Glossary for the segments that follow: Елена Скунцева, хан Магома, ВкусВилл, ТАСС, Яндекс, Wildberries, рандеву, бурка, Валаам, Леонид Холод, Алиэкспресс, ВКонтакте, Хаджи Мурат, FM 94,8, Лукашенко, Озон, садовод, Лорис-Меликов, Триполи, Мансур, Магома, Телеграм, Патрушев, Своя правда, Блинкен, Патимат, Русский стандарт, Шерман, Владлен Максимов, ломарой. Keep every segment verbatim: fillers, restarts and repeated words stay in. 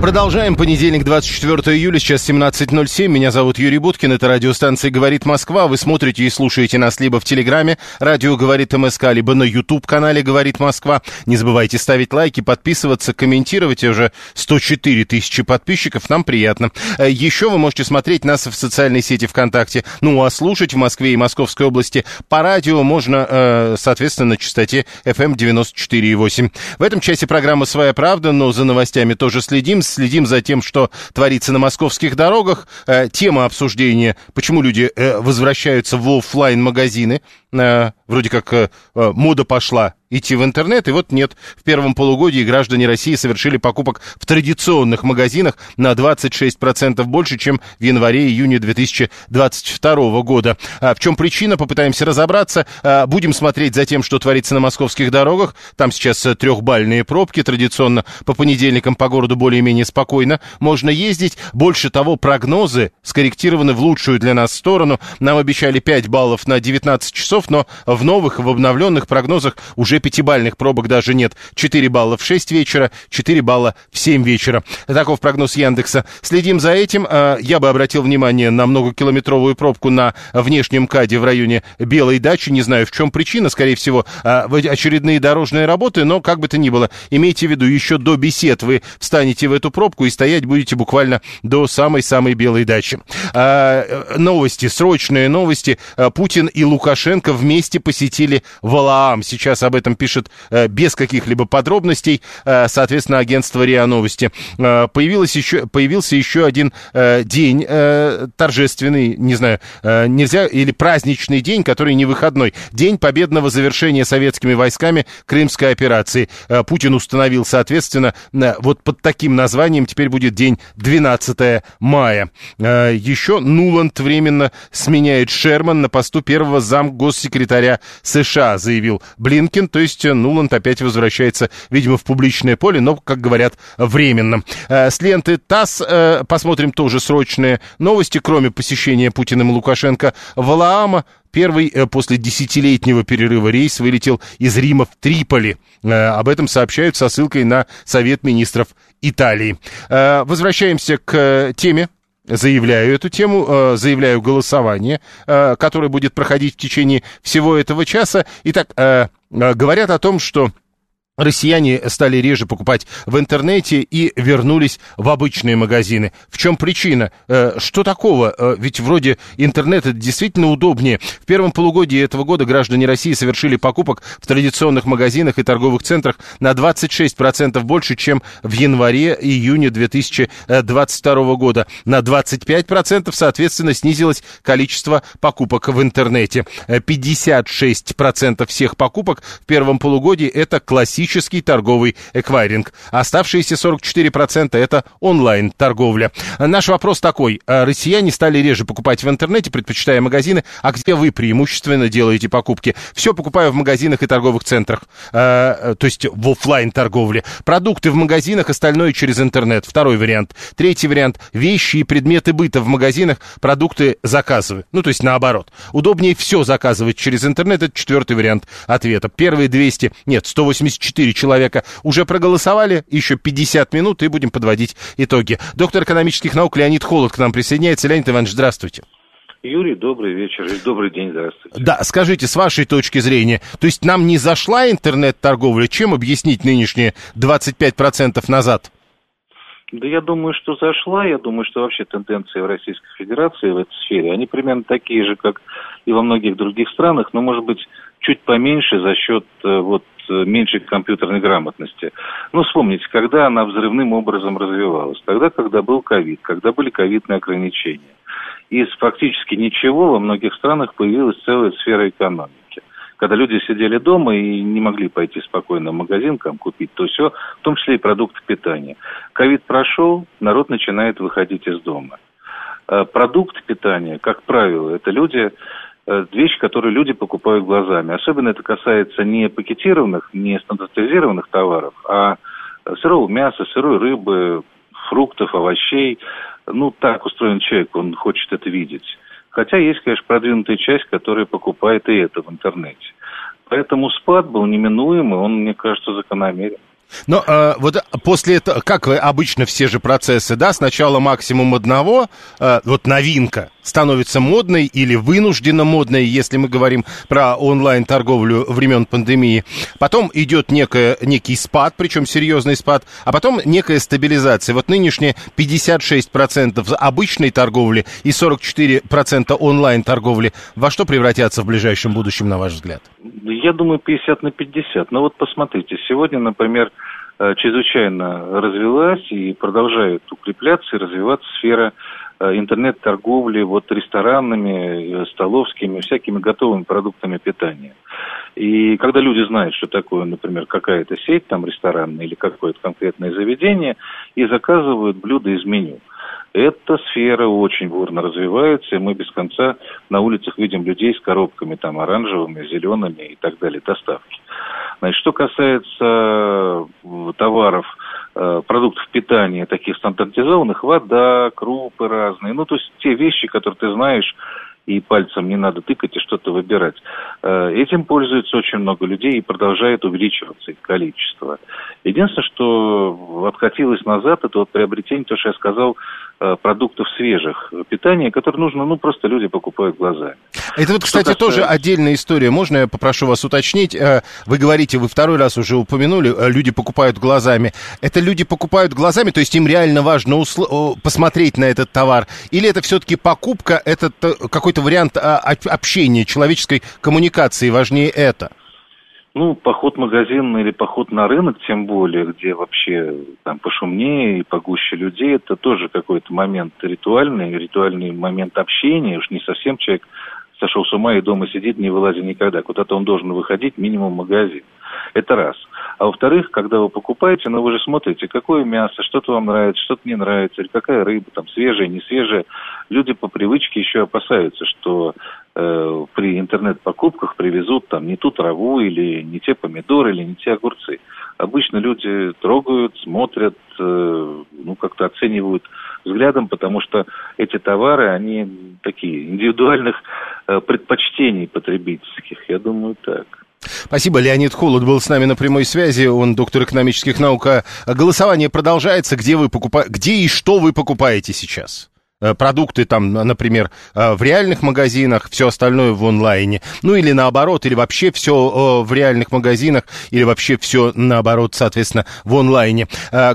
Продолжаем. Понедельник, двадцать четвёртого июля, сейчас семнадцать ноль семь. Меня зовут Юрий Буткин. Это радиостанция «Говорит Москва». Вы смотрите и слушаете нас либо в Телеграме «Радио говорит МСК», либо на YouTube-канале «Говорит Москва». Не забывайте ставить лайки, подписываться, комментировать. Уже сто четыре тысячи подписчиков. Нам приятно. Еще вы можете смотреть нас в социальной сети ВКонтакте. Ну, а слушать в Москве и Московской области по радио можно, соответственно, на частоте эф эм девяносто четыре и восемь. В этом часе программа «Своя правда», но за новостями тоже следим. Следим за тем, что творится на московских дорогах. Э, тема обсуждения, почему люди э, возвращаются в офлайн-магазины. Э, вроде как э, мода пошла идти в интернет, и вот нет. В первом полугодии граждане России совершили покупок в традиционных магазинах на двадцать шесть процентов больше, чем в январе-июне две тысячи двадцать второго года. А в чем причина? Попытаемся разобраться. А будем смотреть за тем, что творится на московских дорогах. Там сейчас трехбальные пробки. Традиционно по понедельникам по городу более-менее спокойно можно ездить. Больше того, прогнозы скорректированы в лучшую для нас сторону. Нам обещали пять баллов на девятнадцать часов, но в новых, в обновленных прогнозах уже пятибалльных пробок даже нет. четыре балла в шесть вечера, четыре балла в семь вечера. Таков прогноз Яндекса. Следим за этим. Я бы обратил внимание на многокилометровую пробку на внешнем МКАДе в районе Белой дачи. Не знаю, в чем причина. Скорее всего, очередные дорожные работы, но как бы то ни было, имейте в виду, еще до бесед вы встанете в эту пробку и стоять будете буквально до самой-самой Белой дачи. Новости, срочные новости. Путин и Лукашенко вместе посетили Валаам. Сейчас об этом пишет без каких-либо подробностей, соответственно, агентство РИА Новости. Появилось еще, появился еще один день торжественный, не знаю, нельзя, или праздничный день, который не выходной. День победного завершения советскими войсками Крымской операции. Путин установил, соответственно, вот под таким названием теперь будет день двенадцатого мая. Еще Нуланд временно сменяет Шерман на посту первого замгоссекретаря США, заявил Блинкен. То есть Нуланд опять возвращается, видимо, в публичное поле, но, как говорят, временно. С ленты ТАСС посмотрим тоже срочные новости, кроме посещения Путиным и Лукашенко Валаама. Первый после десятилетнего перерыва рейс вылетел из Рима в Триполи. Об этом сообщают со ссылкой на Совет министров Италии. Возвращаемся к теме. Заявляю эту тему, заявляю голосование, которое будет проходить в течение всего этого часа. Итак, говорят о том, что россияне стали реже покупать в интернете и вернулись в обычные магазины. В чем причина? Что такого? Ведь вроде интернет это действительно удобнее. В первом полугодии этого года граждане России совершили покупок в традиционных магазинах и торговых центрах на двадцать шесть процентов больше, чем в январе-июне две тысячи двадцать второго года. На двадцать пять процентов, соответственно, снизилось количество покупок в интернете. пятьдесят шесть процентов всех покупок в первом полугодии это классические торговый эквайринг. Оставшиеся сорок четыре процента это онлайн-торговля. Наш вопрос такой. Россияне стали реже покупать в интернете, предпочитая магазины. А где вы преимущественно делаете покупки? Все покупаю в магазинах и торговых центрах. То есть в офлайн-торговле. Продукты в магазинах, остальное через интернет. Второй вариант. Третий вариант. Вещи и предметы быта в магазинах, продукты заказываю. Ну, то есть наоборот. Удобнее все заказывать через интернет. Это четвертый вариант ответа. Первые двести, нет, сто восемьдесят четыре человека уже проголосовали, еще пятьдесят минут, и будем подводить итоги. Доктор экономических наук Леонид Холод к нам присоединяется. Леонид Иванович, здравствуйте. Юрий, добрый вечер, добрый день, здравствуйте. Да, скажите, с вашей точки зрения, то есть нам не зашла интернет-торговля? Чем объяснить нынешние двадцать пять процентов назад? Да я думаю, что зашла. Я думаю, что вообще тенденции в Российской Федерации в этой сфере, они примерно такие же, как и во многих других странах, но, может быть, чуть поменьше за счет вот, меньшей компьютерной грамотности. Ну, вспомните, когда она взрывным образом развивалась, тогда, когда был ковид, когда были ковидные ограничения. Из фактически ничего во многих странах появилась целая сфера экономики. Когда люди сидели дома и не могли пойти спокойно в магазин, там, купить то все, в том числе и продукты питания. Ковид прошел, народ начинает выходить из дома. Продукт питания, как правило, это люди, вещи, которые люди покупают глазами. Особенно это касается не пакетированных, не стандартизированных товаров, а сырого мяса, сырой рыбы, фруктов, овощей. Ну, так устроен человек, он хочет это видеть. Хотя есть, конечно, продвинутая часть, которая покупает и это в интернете. Поэтому спад был неминуемый, он, мне кажется, закономерен. Но э, вот после этого, как обычно все же процессы, да, сначала максимум одного, э, вот новинка становится модной или вынужденно модной, если мы говорим про онлайн-торговлю времен пандемии. Потом идет некое, некий спад, причем серьезный спад, а потом некая стабилизация. Вот нынешние пятьдесят шесть процентов обычной торговли и сорок четыре процента онлайн-торговли во что превратятся в ближайшем будущем, на ваш взгляд? Я думаю, пятьдесят на пятьдесят. Но вот посмотрите, сегодня, например, чрезвычайно развилась и продолжает укрепляться и развиваться сфера интернет-торговли вот ресторанами, столовскими, всякими готовыми продуктами питания. И когда люди знают, что такое, например, какая-то сеть, там ресторанная или какое-то конкретное заведение, и заказывают блюда из меню. Эта сфера очень бурно развивается, и мы без конца на улицах видим людей с коробками там оранжевыми, зелеными и так далее, доставки. Значит, что касается товаров, продуктов питания, таких стандартизованных, вода, крупы разные, ну, то есть те вещи, которые ты знаешь, и пальцем не надо тыкать и что-то выбирать. Этим пользуется очень много людей и продолжает увеличиваться их количество. Единственное, что откатилось назад, это вот приобретение, то, что я сказал, продуктов свежих питания, которые нужно, ну, просто люди покупают глазами. Это вот, кстати, касается... тоже отдельная история. Можно я попрошу вас уточнить? Вы говорите, вы второй раз уже упомянули, люди покупают глазами. Это люди покупают глазами, то есть им реально важно усл... посмотреть на этот товар? Или это все-таки покупка, это какой-то вариант общения, человеческой коммуникации, важнее это? Ну, поход в магазин или поход на рынок, тем более, где вообще там пошумнее и погуще людей, это тоже какой-то момент ритуальный, ритуальный момент общения. Уж не совсем человек сошел с ума и дома сидит, не вылазит никогда. Куда-то он должен выходить, минимум в магазин. Это раз. А во-вторых, когда вы покупаете, ну, вы же смотрите, какое мясо, что-то вам нравится, что-то не нравится, или какая рыба, там, свежая, не свежая. Люди по привычке еще опасаются, что э, при интернет-покупках привезут там не ту траву, или не те помидоры, или не те огурцы. Обычно люди трогают, смотрят, э, ну, как-то оценивают взглядом, потому что эти товары, они такие, индивидуальных э, предпочтений потребительских, я думаю, так. Спасибо. Леонид Холод был с нами на прямой связи. Он доктор экономических наук. Голосование продолжается. Где вы покупа... где и что вы покупаете сейчас? Продукты там, например, в реальных магазинах, все остальное в онлайне. Ну или наоборот, или вообще все в реальных магазинах, или вообще все наоборот, соответственно, в онлайне.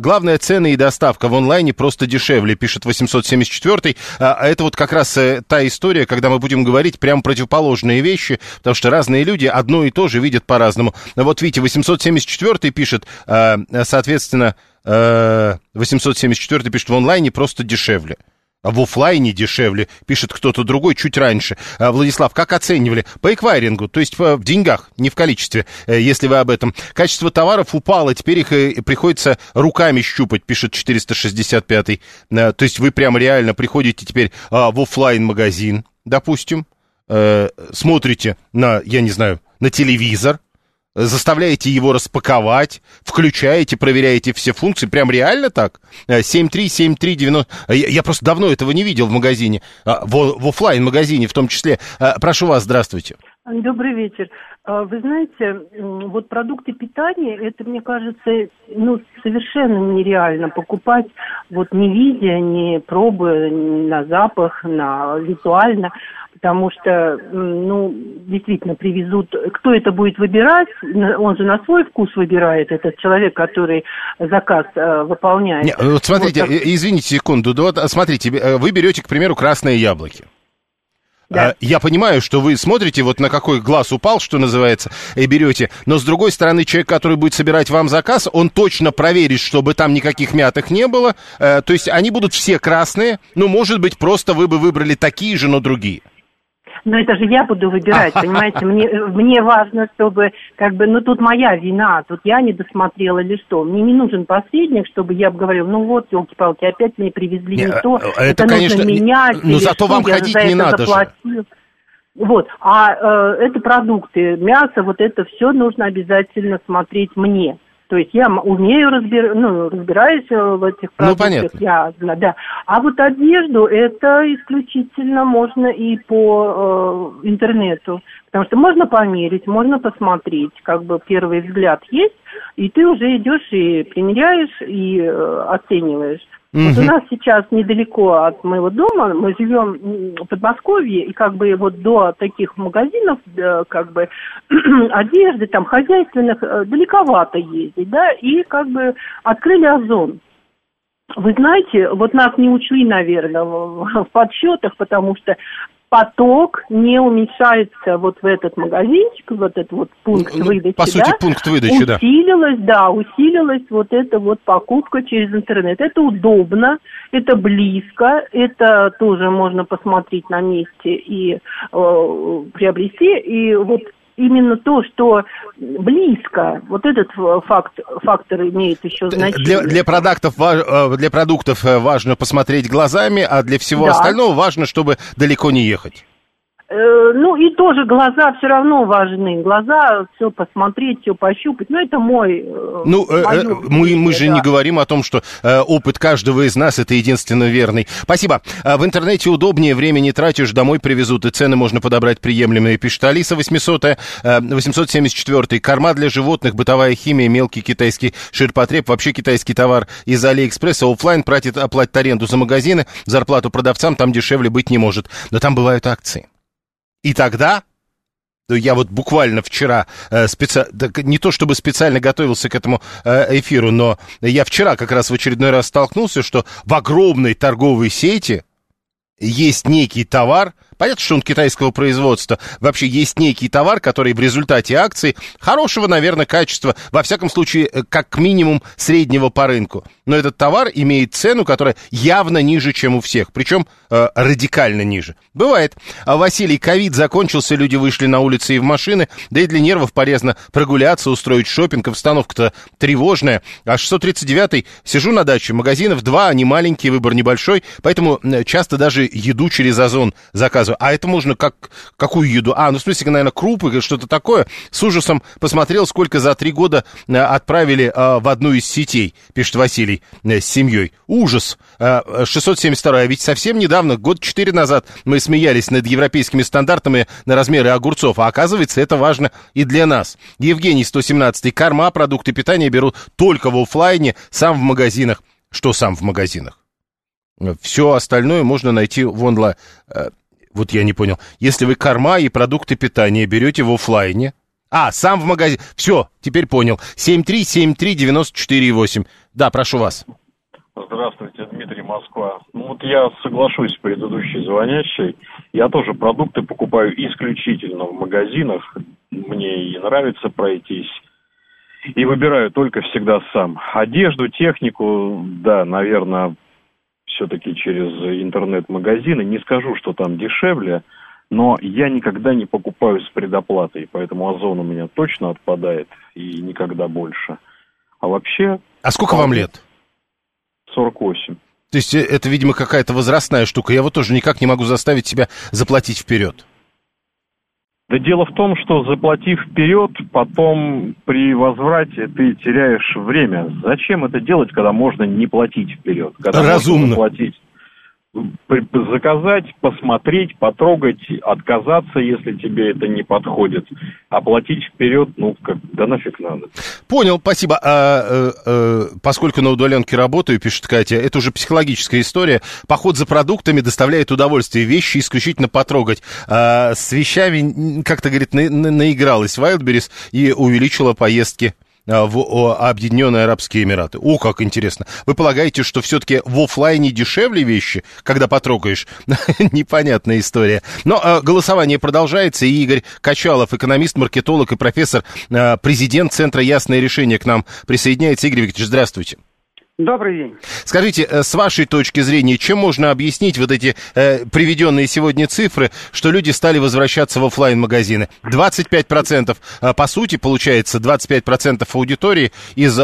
Главное, цены и доставка в онлайне просто дешевле, пишет восемьсот семьдесят четвёртый. А это вот как раз та история, когда мы будем говорить прям противоположные вещи, потому что разные люди одно и то же видят по-разному. Вот видите, восемьсот семьдесят четвёртый пишет, соответственно, восемьсот семьдесят четвёртый пишет, в онлайне просто дешевле. В офлайне дешевле, пишет кто-то другой чуть раньше. Владислав, как оценивали? По эквайрингу, то есть в деньгах, не в количестве, если вы об этом. Качество товаров упало, теперь их приходится руками щупать, пишет четыреста шестьдесят пятый. То есть вы прямо реально приходите теперь в офлайн-магазин, допустим, смотрите на, я не знаю, на телевизор, заставляете его распаковать, включаете, проверяете все функции. Прям реально так? семь три семь три девяносто... Я, я просто давно этого не видел в магазине, в, в офлайн-магазине в том числе. Прошу вас, здравствуйте. Добрый вечер. Вы знаете, вот продукты питания, это, мне кажется, ну, совершенно нереально покупать, вот не видя, не пробуя, на запах, на визуально. Потому что, ну, действительно, привезут... Кто это будет выбирать? Он же на свой вкус выбирает, этот человек, который заказ э, выполняет. Не, вот смотрите, вот так... извините секунду. Вот смотрите, вы берете, к примеру, красные яблоки. Да. Я понимаю, что вы смотрите, вот на какой глаз упал, что называется, и берете. Но, с другой стороны, человек, который будет собирать вам заказ, он точно проверит, чтобы там никаких мятых не было. То есть они будут все красные. Ну, может быть, просто вы бы выбрали такие же, но другие. Но это же я буду выбирать, понимаете? Мне, мне важно, чтобы, как бы, ну, тут моя вина, тут я не досмотрела или что. Мне не нужен посредник, чтобы я обговорил, ну, вот, елки-палки, опять мне привезли не, не то, это, это конечно, нужно менять. Ну, зато вам ходить не надо же. Вот, а э, это продукты, мясо, вот это все нужно обязательно смотреть мне. То есть я умею, разбир... ну, разбираюсь в этих продуктах, ну, я, да. А вот одежду это исключительно можно и по э, интернету, потому что можно померить, можно посмотреть, как бы первый взгляд есть, и ты уже идешь и примеряешь, и э, оцениваешь. Mm-hmm. Вот у нас сейчас недалеко от моего дома, мы живем в Подмосковье, и как бы вот до таких магазинов, как бы, одежды, там, хозяйственных, далековато ездить, да, и как бы открыли Озон. Вы знаете, вот нас не учли, наверное, в подсчетах, потому что поток не уменьшается вот в этот магазинчик, вот этот вот пункт ну, выдачи, по сути, да? пункт выдачи, да. Усилилась, да, усилилась вот эта вот покупка через интернет. Это удобно, это близко, это тоже можно посмотреть на месте и э, приобрести. И вот именно то, что близко, вот этот факт, фактор имеет еще значение. Для, для, продуктов, для продуктов важно посмотреть глазами, а для всего да. остального важно, чтобы далеко не ехать. Ну и тоже глаза все равно важны. Глаза, все посмотреть, все пощупать. Ну это мой... Ну э, мы, мы же да. не говорим о том, что э, опыт каждого из нас это единственно верный. Спасибо. В интернете удобнее, время не тратишь, домой привезут. И цены можно подобрать приемлемые, пишет Алиса. восемьсот, восемьсот семьдесят четыре. Корма для животных, бытовая химия, мелкий китайский ширпотреб. Вообще китайский товар из Алиэкспресса. Офлайн платит, платит аренду за магазины. Зарплату продавцам там дешевле быть не может. Но там бывают акции. И тогда, я вот буквально вчера, э, специ... не то чтобы специально готовился к этому э, эфиру, но я вчера как раз в очередной раз столкнулся, что в огромной торговой сети есть некий товар, понятно, что он китайского производства, вообще есть некий товар, который в результате акций хорошего, наверное, качества, во всяком случае, как минимум среднего по рынку. Но этот товар имеет цену, которая явно ниже, чем у всех, причем э, радикально ниже. Бывает. А Василий, ковид закончился, люди вышли на улицы и в машины, да и для нервов полезно прогуляться, устроить шопинг, обстановка-то тревожная. А шестьсот тридцать девятый, сижу на даче, магазинов два, они маленькие, выбор небольшой, поэтому часто даже еду через Озон заказываю. А это можно как... Какую еду? А, ну, в смысле, наверное, крупы, что-то такое. С ужасом посмотрел, сколько за три года отправили в одну из сетей, пишет Василий, с семьей. Ужас. шестьсот семьдесят второй. А ведь совсем недавно, год четыре назад, мы смеялись над европейскими стандартами на размеры огурцов. А оказывается, это важно и для нас. Евгений, сто семнадцатый. Корма, продукты питания берут только в офлайне, сам в магазинах. Что сам в магазинах? Все остальное можно найти в онлайн... Вот я не понял. Если вы корма и продукты питания берете в офлайне... А, сам в магазине. Все, теперь понял. семь три семь три девять четыре восемь. Да, прошу вас. Здравствуйте, Дмитрий, Москва. Ну вот я соглашусь с предыдущей звонящей. Я тоже продукты покупаю исключительно в магазинах. Мне и нравится пройтись. И выбираю только всегда сам. Одежду, технику, да, наверное... все-таки через интернет-магазины. Не скажу, что там дешевле, но я никогда не покупаю с предоплатой, поэтому Озон у меня точно отпадает и никогда больше. А вообще... А сколько вам лет? сорок восемь. То есть это, видимо, какая-то возрастная штука. Я вот тоже никак не могу заставить себя заплатить вперед. Да дело в том, что заплатив вперед, потом при возврате ты теряешь время. Зачем это делать, когда можно не платить вперед? Когда разумно. Платить, заказать, посмотреть, потрогать, отказаться, если тебе это не подходит. А платить вперед, ну, как, да нафиг надо. Понял, спасибо. А, а, а, поскольку на удаленке работаю, пишет Катя, это уже психологическая история. Поход за продуктами доставляет удовольствие. Вещи исключительно потрогать. А, с вещами, как-то, говорит, на, на, наигралась Wildberries и увеличила поездки в Объединенные Арабские Эмираты. О, как интересно. Вы полагаете, что все-таки в офлайне дешевле вещи, когда потрогаешь? Непонятная история. Но голосование продолжается, и Игорь Качалов, экономист, маркетолог и профессор, президент Центра «Ясное Решение», к нам присоединяется. Игорь Викторович, здравствуйте. Добрый день. Скажите, с вашей точки зрения, чем можно объяснить вот эти э, приведенные сегодня цифры, что люди стали возвращаться в офлайн-магазины? двадцать пять процентов, э, по сути, получается, двадцать пять процентов аудитории из э,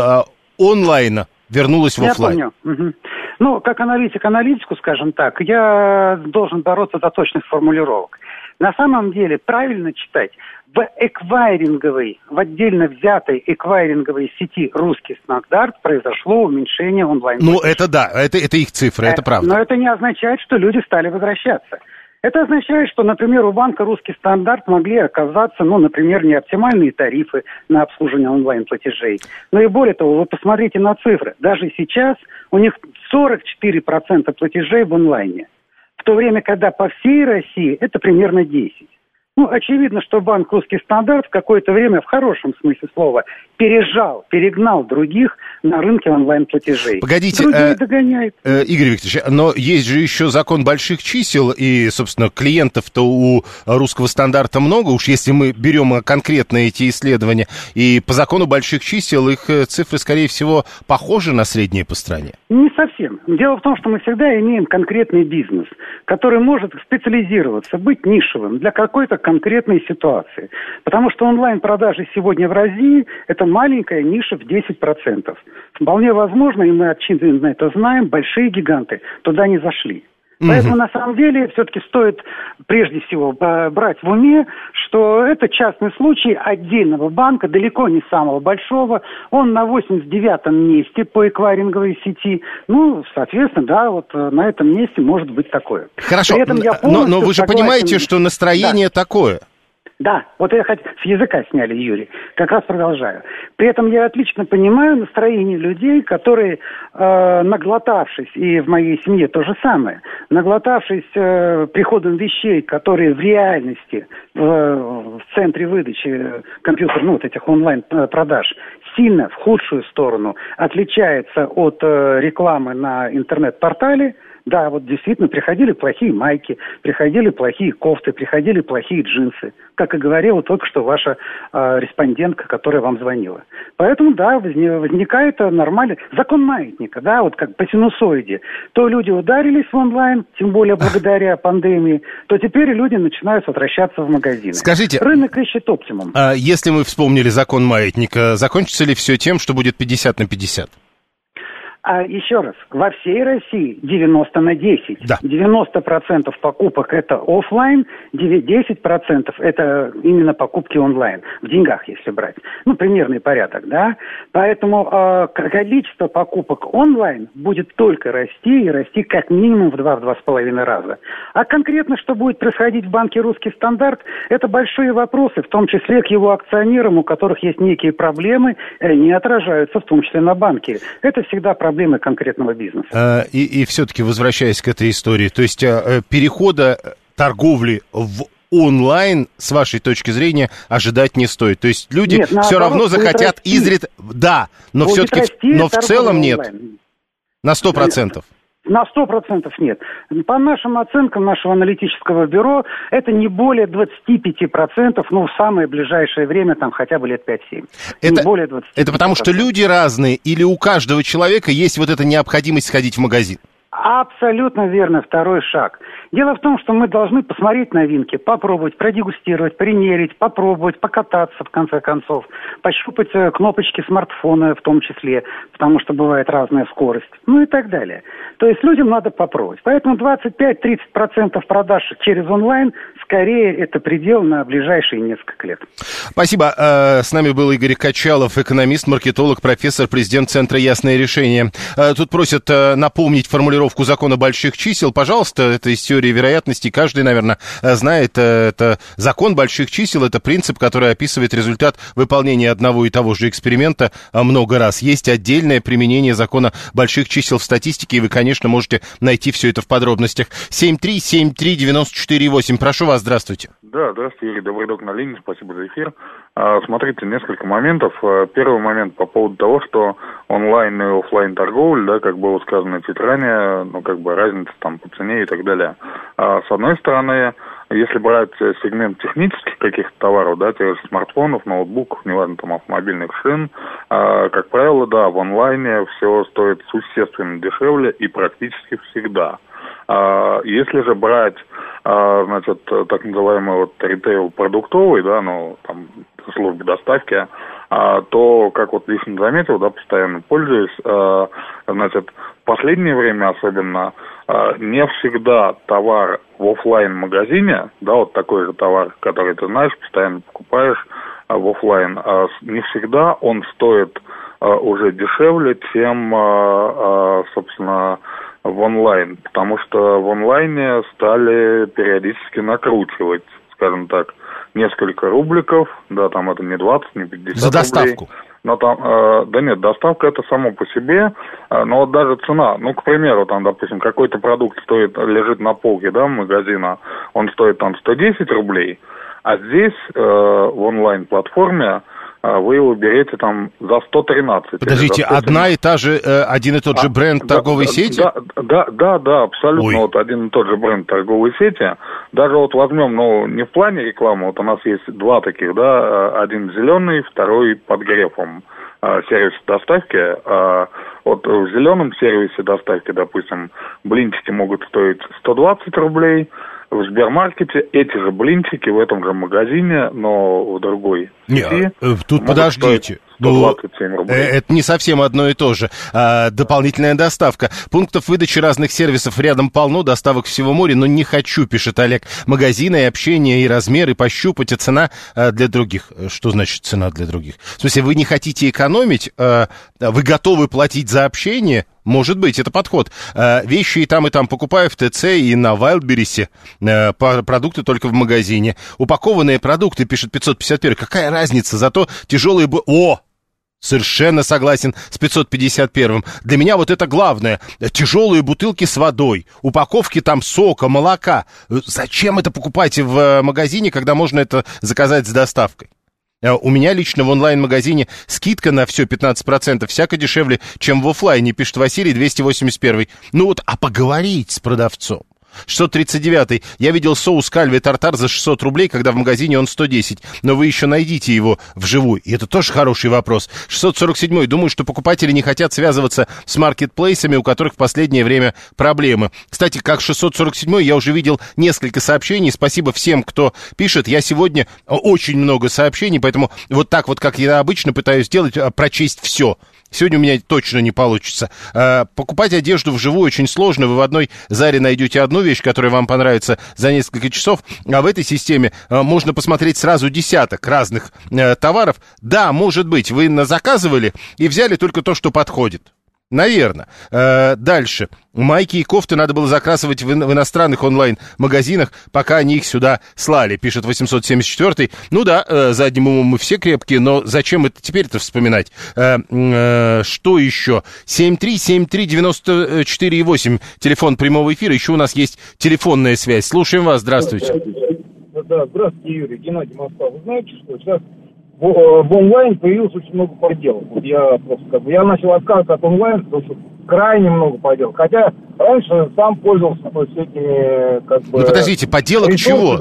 онлайна вернулось в офлайн. Я понял. Угу. Ну, как аналитик аналитику, скажем так, я должен бороться за точность формулировок. На самом деле, правильно читать, в эквайринговой, в отдельно взятой эквайринговой сети «Русский стандарт» произошло уменьшение онлайн. Ну, это да, это, это их цифры, это, это правда. Но это не означает, что люди стали возвращаться. Это означает, что, например, у банка «Русский стандарт» могли оказаться, ну, например, неоптимальные тарифы на обслуживание онлайн-платежей. Но и более того, вы посмотрите на цифры. Даже сейчас у них сорок четыре процента платежей в онлайне. В то время, когда по всей России это примерно десять процентов. Ну, очевидно, что банк «Русский стандарт» в какое-то время, в хорошем смысле слова, пережал, перегнал других на рынке онлайн-платежей. Погодите, э, э, Игорь Викторович, но есть же еще закон больших чисел, и, собственно, клиентов-то у «Русского стандарта» много, уж если мы берем конкретно эти исследования, и по закону больших чисел их цифры, скорее всего, похожи на средние по стране. Не совсем. Дело в том, что мы всегда имеем конкретный бизнес, который может специализироваться, быть нишевым для какой-то конкретной ситуации. Потому что онлайн-продажи сегодня в России – это маленькая ниша в десять процентов. Вполне возможно, и мы отчинно это знаем, большие гиганты туда не зашли. Поэтому, на самом деле, все-таки стоит прежде всего брать в уме, что это частный случай отдельного банка, далеко не самого большого. Он на восемьдесят девятом месте по эквайринговой сети. Ну, соответственно, да, вот на этом месте может быть такое. Хорошо, при этом я но, но вы же согласен... понимаете, что настроение да. такое. Да, вот я хоть с языка сняли, Юрий, как раз продолжаю. При этом я отлично понимаю настроение людей, которые, э, наглотавшись, и в моей семье то же самое, наглотавшись э, приходом вещей, которые в реальности э, в центре выдачи компьютерных, ну, вот этих онлайн-продаж, сильно в худшую сторону отличается от э, рекламы на интернет-портале. Да, вот действительно, приходили плохие майки, приходили плохие кофты, приходили плохие джинсы, как и говорила только что ваша э, респондентка, которая вам звонила. Поэтому, да, возникает нормальный закон маятника, да, вот как по синусоиде. То люди ударились в онлайн, тем более благодаря пандемии, то теперь люди начинают возвращаться в магазины. Скажите, рынок ищет оптимум. А если мы вспомнили закон маятника, закончится ли все тем, что будет пятьдесят на пятьдесят? А еще раз, во всей России девяносто на десять. Да. девяносто процентов покупок это офлайн, десять процентов это именно покупки онлайн. В деньгах, если брать. Ну, примерный порядок, да. Поэтому э, количество покупок онлайн будет только расти и расти как минимум в два-два с половиной раза. А конкретно, что будет происходить в банке «Русский стандарт», это большие вопросы, в том числе к его акционерам, у которых есть некие проблемы, они отражаются в том числе на банке. Это всегда проблема. проблемы конкретного бизнеса. И, и все-таки, возвращаясь к этой истории, то есть перехода торговли в онлайн, с вашей точки зрения, ожидать не стоит. То есть люди нет, все равно захотят изредка... Да, но будет все-таки... Но в целом онлайн. Нет. На сто процентов. На сто процентов нет. По нашим оценкам нашего аналитического бюро, это не более двадцать пять процентов, ну, в самое ближайшее время, там, хотя бы лет пять-семь. Это, не более двадцать пять процентов. Это потому что люди разные, или у каждого человека есть вот эта необходимость сходить в магазин? Абсолютно верно, второй шаг. Дело в том, что мы должны посмотреть новинки, попробовать, продегустировать, примерить, попробовать, покататься, в конце концов, пощупать кнопочки смартфона в том числе, потому что бывает разная скорость, ну и так далее. То есть людям надо попробовать. Поэтому двадцать пять-тридцать процентов продаж через онлайн, скорее, это предел на ближайшие несколько лет. Спасибо. С нами был Игорь Качалов, экономист, маркетолог, профессор, президент Центра «Ясное решение». Тут просят напомнить формулировку закона больших чисел. Пожалуйста, это из теории вероятности. Каждый, наверное, знает. Это закон больших чисел. Это принцип, который описывает результат выполнения одного и того же эксперимента много раз. Есть отдельное применение закона больших чисел в статистике, и вы, конечно, можете найти все это в подробностях. семь три семь три девять четыре восемь. Прошу вас, здравствуйте. Да, здравствуйте, Юрий, добрый док на линии, спасибо за эфир. Смотрите, несколько моментов. Первый момент по поводу того, что онлайн и офлайн торговля, да, как было сказано чуть ранее, ну, как бы разница там по цене и так далее. С одной стороны, если брать сегмент технических каких-то товаров, да, тех же смартфонов, ноутбуков, неважно, там, автомобильных шин, как правило, да, в онлайне все стоит существенно дешевле и практически всегда. Если же брать, значит, так называемый вот ритейл продуктовый, да, ну, там, службы доставки, то, как вот лично заметил, да, постоянно пользуюсь, значит, в последнее время особенно не всегда товар в офлайн-магазине, да, вот такой же товар, который ты знаешь, постоянно покупаешь в офлайн, не всегда он стоит уже дешевле, чем, собственно, в онлайн, потому что в онлайне стали периодически накручивать, скажем так, несколько рубликов, да, там это не двадцать, не пятьдесят рублей. За доставку? Рублей, но там, э, да нет, доставка это само по себе, э, но вот даже цена, ну, к примеру, там, допустим, какой-то продукт стоит, лежит на полке, да, магазина, он стоит там сто десять рублей, а здесь э, в онлайн-платформе вы его берете там за сто тринадцать. Подождите, за одна и та же, один и тот же бренд а, торговой да, сети? Да, да, да, да абсолютно. Ой. Вот один и тот же бренд торговой сети. Даже вот возьмем, ну, не в плане рекламы, вот у нас есть два таких, да, один зеленый, второй под грефом. Сервис доставки, вот в зеленом сервисе доставки, допустим, блинчики могут стоить сто двадцать рублей, в Сбермаркете эти же блинчики в этом же магазине, но в другой сети. Нет, тут подождите. сто двадцать семь рублей. Это не совсем одно и то же. А, дополнительная доставка. Пунктов выдачи разных сервисов рядом полно, доставок всего моря, но не хочу, пишет Олег. Магазины, и общение, и размеры, пощупать, и цена для других. Что значит цена для других? В смысле, вы не хотите экономить, вы готовы платить за общение? Может быть, это подход. Вещи и там, и там покупаю в ТЦ, и на Wildberries. Продукты только в магазине. Упакованные продукты, пишет пятьсот пятьдесят один. Какая разница? Зато тяжелые... Бо... О! Совершенно согласен с пятьсот пятьдесят первым. Для меня вот это главное. Тяжелые бутылки с водой, упаковки там сока, молока. Зачем это покупать в магазине, когда можно это заказать с доставкой? У меня лично в онлайн-магазине скидка на все пятнадцать процентов, всяко дешевле, чем в офлайне, пишет Василий двести восемьдесят один. Ну вот, а поговорить с продавцом. шестьсот тридцать девятый. Я видел соус кальве тартар за шестьсот рублей, когда в магазине он сто десять. Но вы еще найдите его вживую. И это тоже хороший вопрос. шестьсот сорок седьмой. Думаю, что покупатели не хотят связываться с маркетплейсами, у которых в последнее время проблемы. Кстати, как шестьсот сорок седьмой, я уже видел несколько сообщений. Спасибо всем, кто пишет. Я сегодня очень много сообщений, поэтому вот так вот, как я обычно пытаюсь делать, прочесть все. Сегодня у меня точно не получится. Покупать одежду вживую очень сложно. Вы в одной Заре найдете одну вещь, которая вам понравится за несколько часов. А в этой системе можно посмотреть сразу десяток разных товаров. Да, может быть, вы назаказывали и взяли только то, что подходит. Наверное. Дальше. Майки и кофты надо было закрасывать в иностранных онлайн-магазинах, пока они их сюда слали, пишет восемьсот семьдесят четвёртый. Ну да, задним умом мы все крепкие, но зачем это теперь-то вспоминать? Что еще? семь три семь три девяносто четыре восемь, телефон прямого эфира. Еще у нас есть телефонная связь. Слушаем вас, здравствуйте. Да, здравствуйте, Юрий. Геннадий Москва. Вы знаете, что сейчас... В онлайн появилось очень много поделок. Вот я просто как бы я начал отказываться от онлайн, потому что крайне много поделок. Хотя раньше сам пользовался то есть, этими как бы. Ну подождите, поделок чего?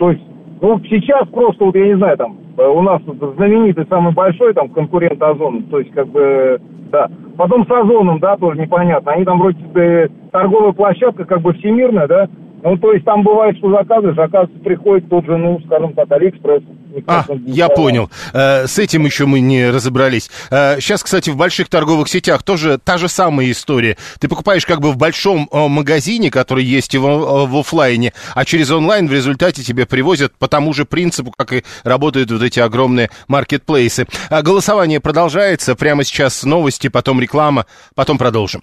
То есть, ну сейчас просто вот я не знаю там у нас знаменитый самый большой там конкурент Озон, то есть как бы да. Потом с Озоном, да, тоже непонятно. Они там вроде торговая площадка как бы всемирная, да. Ну, то есть там бывает, что заказываешь, заказ приходит тот же, ну, скажем так, Алиэкспресс. А, я понял. С этим еще мы не разобрались. Сейчас, кстати, в больших торговых сетях тоже та же самая история. Ты покупаешь как бы в большом магазине, который есть в, в офлайне, а через онлайн в результате тебе привозят по тому же принципу, как и работают вот эти огромные маркетплейсы. Голосование продолжается. Прямо сейчас новости, потом реклама, потом продолжим.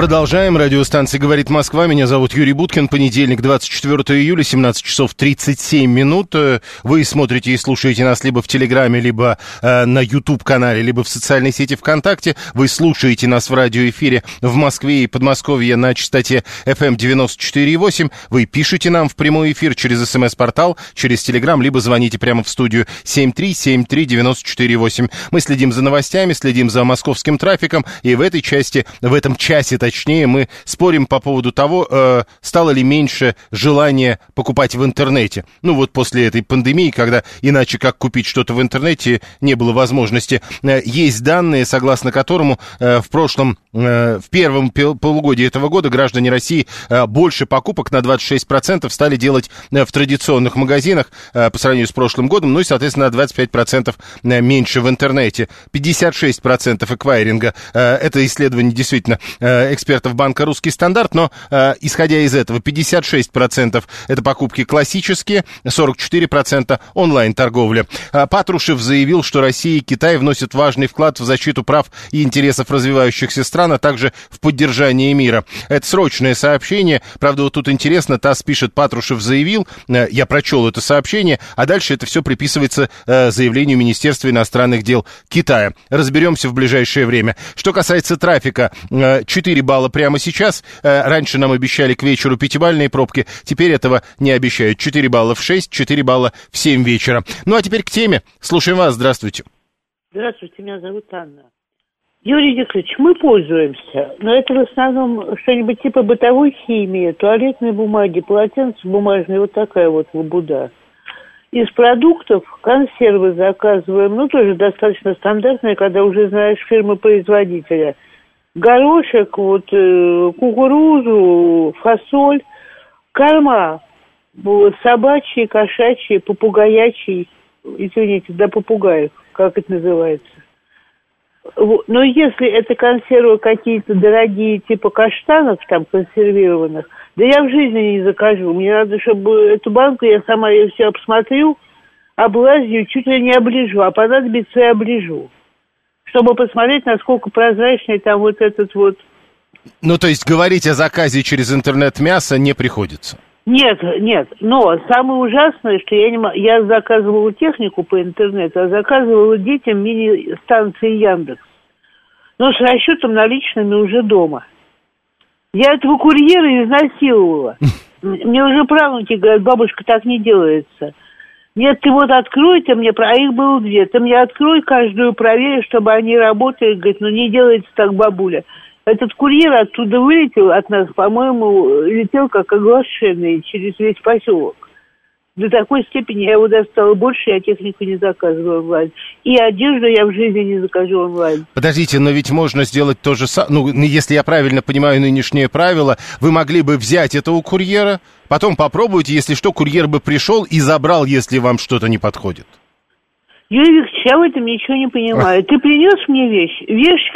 Продолжаем. Радиостанция «Говорит Москва». Меня зовут Юрий Буткин. Понедельник, двадцать четвёртого июля, семнадцать часов тридцать семь минут. Вы смотрите и слушаете нас либо в Телеграме, либо э, на YouTube-канале, либо в социальной сети ВКонтакте. Вы слушаете нас в радиоэфире в Москве и Подмосковье на частоте эф эм девяносто четыре и восемь. Вы пишете нам в прямой эфир через СМС-портал, через Телеграм, либо звоните прямо в студию семь три семь три девять четыре восемь. Мы следим за новостями, следим за московским трафиком. И в этой части, в этом часе, точнее, Точнее, мы спорим по поводу того, э, стало ли меньше желания покупать в интернете. Ну вот после этой пандемии, когда иначе как купить что-то в интернете не было возможности. Э, есть данные, согласно которому э, в прошлом, э, в первом полугодии этого года граждане России э, больше покупок на двадцать шесть процентов стали делать э, в традиционных магазинах э, по сравнению с прошлым годом, ну и, соответственно, на двадцать пять процентов меньше в интернете. пятьдесят шесть процентов эквайринга. Э, это исследование действительно экспериментальное. Э, экспертов банка «Русский стандарт», но, э, исходя из этого, пятьдесят шесть процентов это покупки классические, сорок четыре процента онлайн-торговля. А Патрушев заявил, что Россия и Китай вносят важный вклад в защиту прав и интересов развивающихся стран, а также в поддержание мира. Это срочное сообщение. Правда, вот тут интересно, ТАСС пишет, Патрушев заявил, э, я прочел это сообщение, а дальше это все приписывается э, заявлению Министерства иностранных дел Китая. Разберемся в ближайшее время. Что касается трафика, э, четыре балла прямо сейчас. Раньше нам обещали к вечеру пятибалльные пробки. Теперь этого не обещают. четыре балла в шесть, четыре балла в семь вечера. Ну, а теперь к теме. Слушаем вас. Здравствуйте. Здравствуйте. Меня зовут Анна. Юрий Яковлевич, мы пользуемся, но это в основном что-нибудь типа бытовой химии, туалетной бумаги, полотенца бумажные, вот такая вот лабуда. Из продуктов консервы заказываем, ну, тоже достаточно стандартные, когда уже знаешь фирмы-производителя. Горошек, вот, кукурузу, фасоль, корма собачьи, кошачьи, попугаячьи, извините, до попугаев, как это называется. Но если это консервы какие-то дорогие, типа каштанов там консервированных, да я в жизни не закажу. Мне надо, чтобы эту банку, я сама ее все обсмотрю, облазью, чуть ли не оближу, а понадобится и оближу, чтобы посмотреть, насколько прозрачный там вот этот вот... Ну, то есть говорить о заказе через интернет мяса не приходится? Нет, нет. Но самое ужасное, что я не могу... Я заказывала технику по интернету, а заказывала детям мини-станции Яндекс. Но с расчетом наличными уже дома. Я этого курьера изнасиловала. Мне уже правнуки говорят, бабушка, так не делается. Нет, ты вот открой, ты мне, а их было две, ты мне открой каждую, проверь, чтобы они работали, говорит, ну не делайте так, бабуля. Этот курьер оттуда вылетел от нас, по-моему, летел как оглашенный через весь поселок. До такой степени я его достала больше, я технику не заказываю онлайн. И одежду я в жизни не закажу онлайн. Подождите, но ведь можно сделать то же самое, ну, если я правильно понимаю нынешнее правило, вы могли бы взять это у курьера, потом попробуйте, если что, курьер бы пришел и забрал, если вам что-то не подходит. Юрий Викторович, я в этом ничего не понимаю. Ты принес мне вещь, вещь...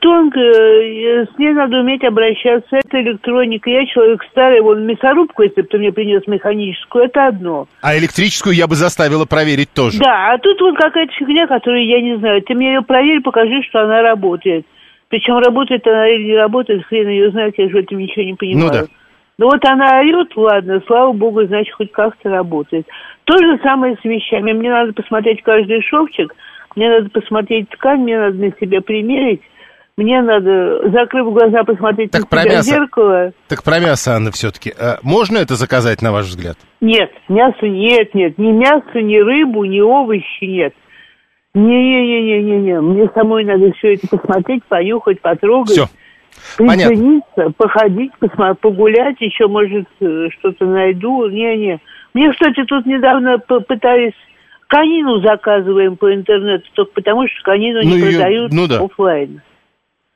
Тонко, с ней надо уметь обращаться, это электроника, я человек старый, вон мясорубку, если бы ты мне принес механическую, это одно. А электрическую я бы заставила проверить тоже. Да, а тут вот какая-то фигня, которую я не знаю, ты мне ее проверь, покажи, что она работает. Причем работает она или не работает, хрен ее знает, я же в этом ничего не понимаю. Ну да. Ну вот она орет, ладно, слава богу, значит, хоть как-то работает. То же самое с вещами, мне надо посмотреть каждый шовчик, мне надо посмотреть ткань, мне надо на себя примерить, мне надо, закрыв глаза, посмотреть так на себя в зеркало. Так про мясо, Анна, все-таки. А можно это заказать, на ваш взгляд? Нет, мясо нет, нет. Ни мясо, ни рыбу, ни овощи нет. Не-не-не-не-не. Мне самой надо все это посмотреть, понюхать, потрогать. Все. Присоединиться, походить, посмотреть, погулять, еще, может, что-то найду. Не-не. Мне, кстати, тут недавно пытались... Конину заказываем по интернету только потому, что конину не ну, продают ее, ну, да. офлайн.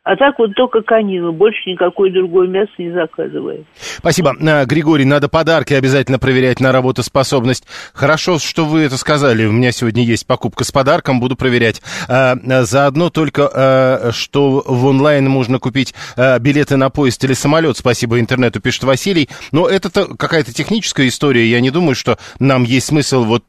А так вот только конину, больше никакое другое мясо не заказываем. Спасибо. Григорий, надо подарки обязательно проверять на работоспособность. Хорошо, что вы это сказали. У меня сегодня есть покупка с подарком, буду проверять. Заодно только, что в онлайн можно купить билеты на поезд или самолет. Спасибо интернету, пишет Василий. Но это какая-то техническая история. Я не думаю, что нам есть смысл вот...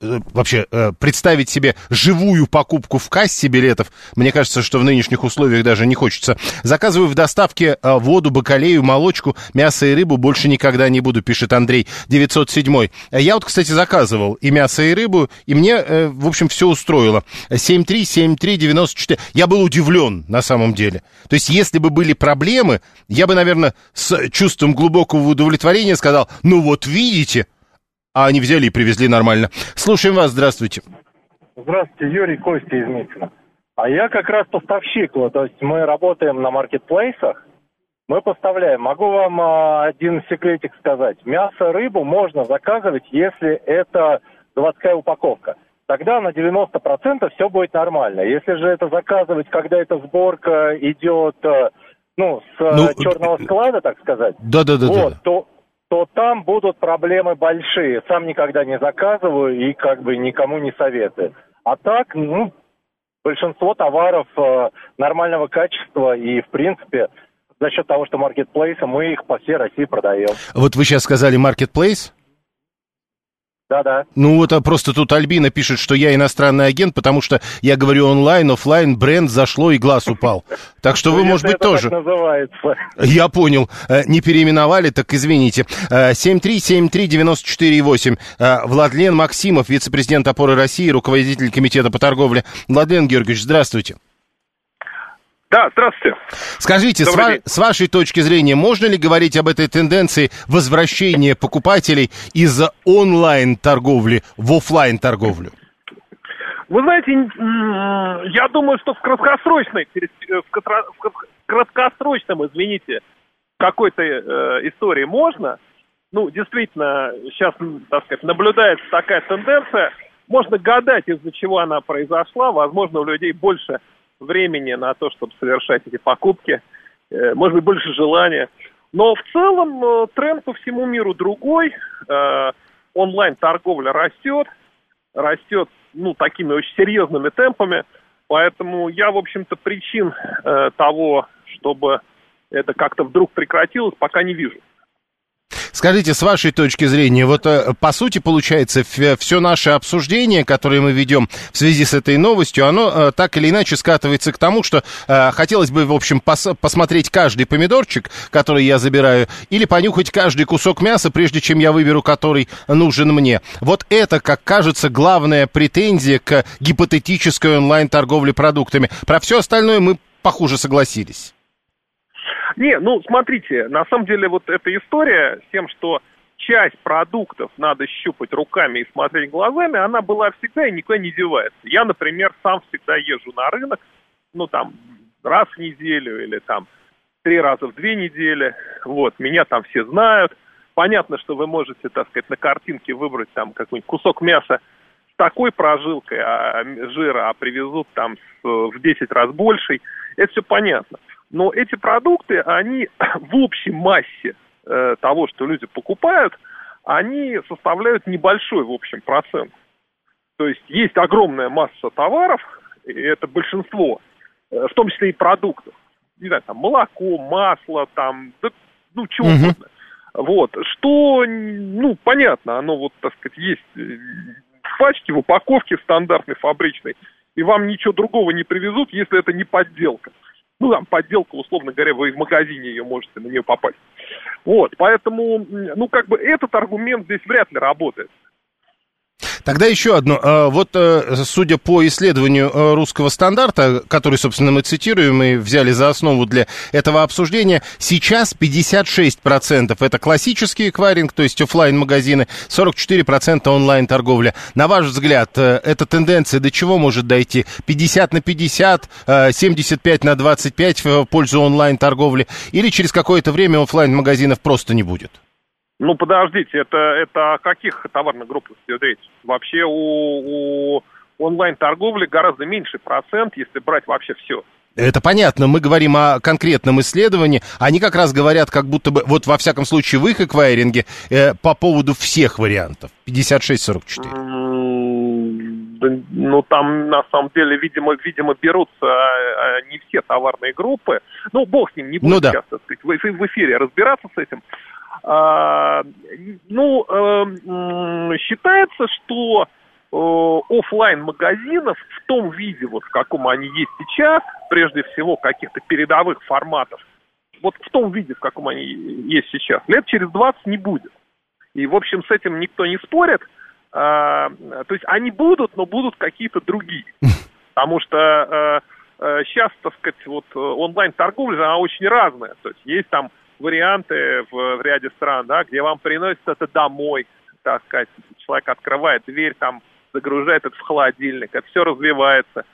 вообще представить себе живую покупку в кассе билетов, мне кажется, что в нынешних условиях даже не хочется. Заказываю в доставке воду, бакалею, молочку, мясо и рыбу больше никогда не буду, пишет Андрей девятьсот седьмой. Я вот, кстати, заказывал и мясо, и рыбу, и мне, в общем, все устроило. семь три семь три девяносто четыре. Я был удивлен, на самом деле. То есть, если бы были проблемы, я бы, наверное, с чувством глубокого удовлетворения сказал, ну вот видите, а они взяли и привезли нормально. Слушаем вас, здравствуйте. Здравствуйте, Юрий, Костя из Митина. А я как раз поставщик, то есть мы работаем на маркетплейсах, мы поставляем. Могу вам один секретик сказать. Мясо, рыбу можно заказывать, если это заводская упаковка. Тогда на девяносто процентов все будет нормально. Если же это заказывать, когда эта сборка идет, ну, с ну, черного склада, так сказать, да-да-да, вот, да, то... то там будут проблемы большие. Сам никогда не заказываю и как бы никому не советую. А так, ну, большинство товаров э, нормального качества и, в принципе, за счет того, что маркетплейсы, мы их по всей России продаем. Вот вы сейчас сказали маркетплейс? Да-да. Ну вот, а просто тут Альбина пишет, что я иностранный агент, потому что я говорю онлайн, офлайн, бренд зашло и глаз упал. Так что вы, может быть, тоже. Я понял. Не переименовали, так извините. семь три семь три девяносто четыре восемь. Владлен Максимов, вице-президент опоры России, руководитель комитета по торговле. Владлен Георгиевич, здравствуйте. Да, здравствуйте. Скажите, с, ва- с вашей точки зрения, можно ли говорить об этой тенденции возвращения покупателей из онлайн-торговли в офлайн-торговлю? Вы знаете, я думаю, что в краткосрочной, в краткосрочном, извините, какой-то истории можно. Ну, действительно, сейчас, так сказать, наблюдается такая тенденция. Можно гадать, из-за чего она произошла. Возможно, у людей больше времени на то, чтобы совершать эти покупки, может быть, больше желания. Но в целом тренд по всему миру другой. Онлайн-торговля растет, растет, ну, такими очень серьезными темпами. Поэтому я, в общем-то, причин того, чтобы это как-то вдруг прекратилось, пока не вижу. Скажите, с вашей точки зрения, вот по сути получается все наше обсуждение, которое мы ведем в связи с этой новостью, оно так или иначе скатывается к тому, что э, хотелось бы, в общем, пос- посмотреть каждый помидорчик, который я забираю, или понюхать каждый кусок мяса, прежде чем я выберу, который нужен мне. Вот это, как кажется, главная претензия к гипотетической онлайн-торговле продуктами. Про все остальное мы, похоже, согласились. Не, ну, смотрите, на самом деле вот эта история с тем, что часть продуктов надо щупать руками и смотреть глазами, она была всегда и никуда не девается. Я, например, сам всегда езжу на рынок, ну, там, раз в неделю или там три раза в две недели, вот, меня там все знают. Понятно, что вы можете, так сказать, на картинке выбрать там какой-нибудь кусок мяса с такой прожилкой жира, а привезут там в десять раз больше, это все понятно. Но эти продукты, они в общей массе э, того, что люди покупают, они составляют небольшой, в общем, процент. То есть есть огромная масса товаров, и это большинство, э, в том числе и продуктов. Не знаю, там молоко, масло, там, да, ну, чего угу. угодно. Вот, что, ну, понятно, оно вот, так сказать, есть в пачке, в упаковке стандартной, фабричной, и вам ничего другого не привезут, если это не подделка. Ну, там, подделка, условно говоря, вы в магазине ее можете на нее попасть. Вот, поэтому, ну, как бы этот аргумент здесь вряд ли работает. Тогда еще одно. Вот, судя по исследованию «Русского стандарта», который, собственно, мы цитируем и взяли за основу для этого обсуждения, сейчас пятьдесят шесть процентов это классический эквайринг, то есть офлайн-магазины, сорок четыре процента онлайн-торговля. На ваш взгляд, эта тенденция до чего может дойти? пятьдесят на пятьдесят, семьдесят пять на двадцать пять в пользу онлайн-торговли? Или через какое-то время офлайн-магазинов просто не будет? Ну, подождите, это, это о каких товарных группах идет речь? Вообще у, у онлайн-торговли гораздо меньший процент, если брать вообще все. Это понятно, мы говорим о конкретном исследовании, они как раз говорят, как будто бы, вот во всяком случае в их эквайринге, э, по поводу всех вариантов, пятьдесят шесть сорок четыре. Ну, там, на самом деле, видимо, видимо берутся не все товарные группы. Ну, бог с ним, не буду ну, да. сейчас, так сказать, в эфире разбираться с этим. А, ну, э, считается, что офлайн-магазинов в том виде, вот в каком они есть сейчас, прежде всего каких-то передовых форматов, вот в том виде, в каком они есть сейчас, лет через двадцать не будет. И, в общем, с этим никто не спорит. А, то есть они будут, но будут какие-то другие. Потому что а, сейчас, так сказать, вот онлайн-торговля, она очень разная. То есть есть там варианты в, в ряде стран, да, где вам приносят это домой, так сказать. Человек открывает дверь, там загружает это в холодильник. Это все развивается.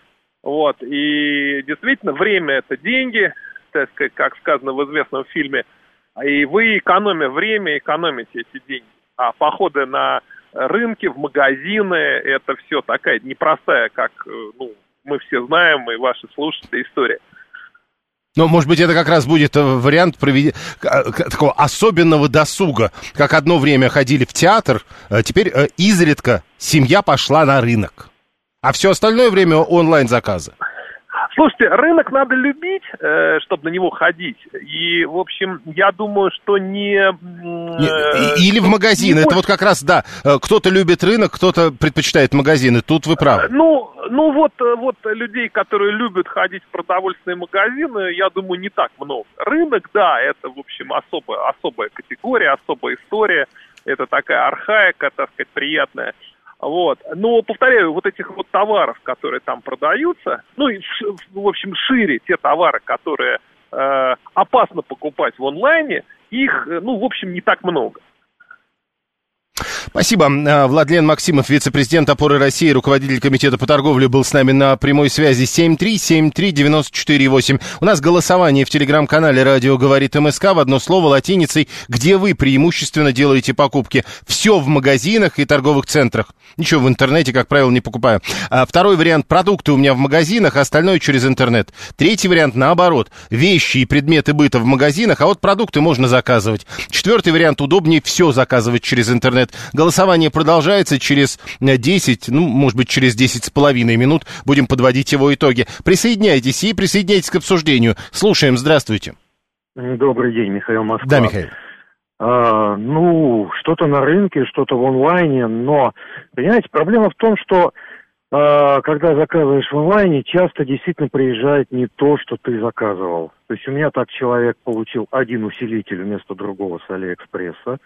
Вот. И действительно, время – это деньги, так сказать, как сказано в известном фильме. И вы, экономя время, экономите эти деньги. А походы на рынки, в магазины, это все такая непростая, как ну, мы все знаем, и ваши слушатели, история. Ну, может быть, это как раз будет вариант проведения такого особенного досуга. Как одно время ходили в театр, теперь изредка семья пошла на рынок. А все остальное время онлайн-заказы. Слушайте, рынок надо любить, чтобы на него ходить. И, в общем, я думаю, что не... Или в магазин. Это вот как раз, да, кто-то любит рынок, кто-то предпочитает магазины. Тут вы правы. Ну, ну вот, вот людей, которые любят ходить в продовольственные магазины, я думаю, не так много. Рынок, да, это, в общем, особая, особая категория, особая история. Это такая архаика, так сказать, приятная. Вот. Но, повторяю, вот этих вот товаров, которые там продаются, ну и, в общем, шире те товары, которые э, опасно покупать в онлайне, их, ну, в общем, не так много. Спасибо. Владлен Максимов, вице-президент «Опоры России», руководитель комитета по торговле, был с нами на прямой связи. семь три семь три девять четыре восемь. У нас голосование в телеграм-канале «Радио говорит МСК». В одно слово латиницей. Где вы преимущественно делаете покупки? Все в магазинах и торговых центрах. Ничего в интернете, как правило, не покупаю. Второй вариант — продукты у меня в магазинах, остальное через интернет. Третий вариант наоборот. Вещи и предметы быта в магазинах, а вот продукты можно заказывать. Четвертый вариант — удобнее все заказывать через интернет. Голосование продолжается. Через десять, ну, может быть, через десять с половиной минут будем подводить его итоги. Присоединяйтесь и присоединяйтесь к обсуждению. Слушаем. Здравствуйте. Добрый день, Михаил, Москва. Да, Михаил. А, ну, что-то на рынке, что-то в онлайне, но, понимаете, проблема в том, что а, когда заказываешь в онлайне, часто действительно приезжает не то, что ты заказывал. То есть у меня так человек получил один усилитель вместо другого с Алиэкспресса.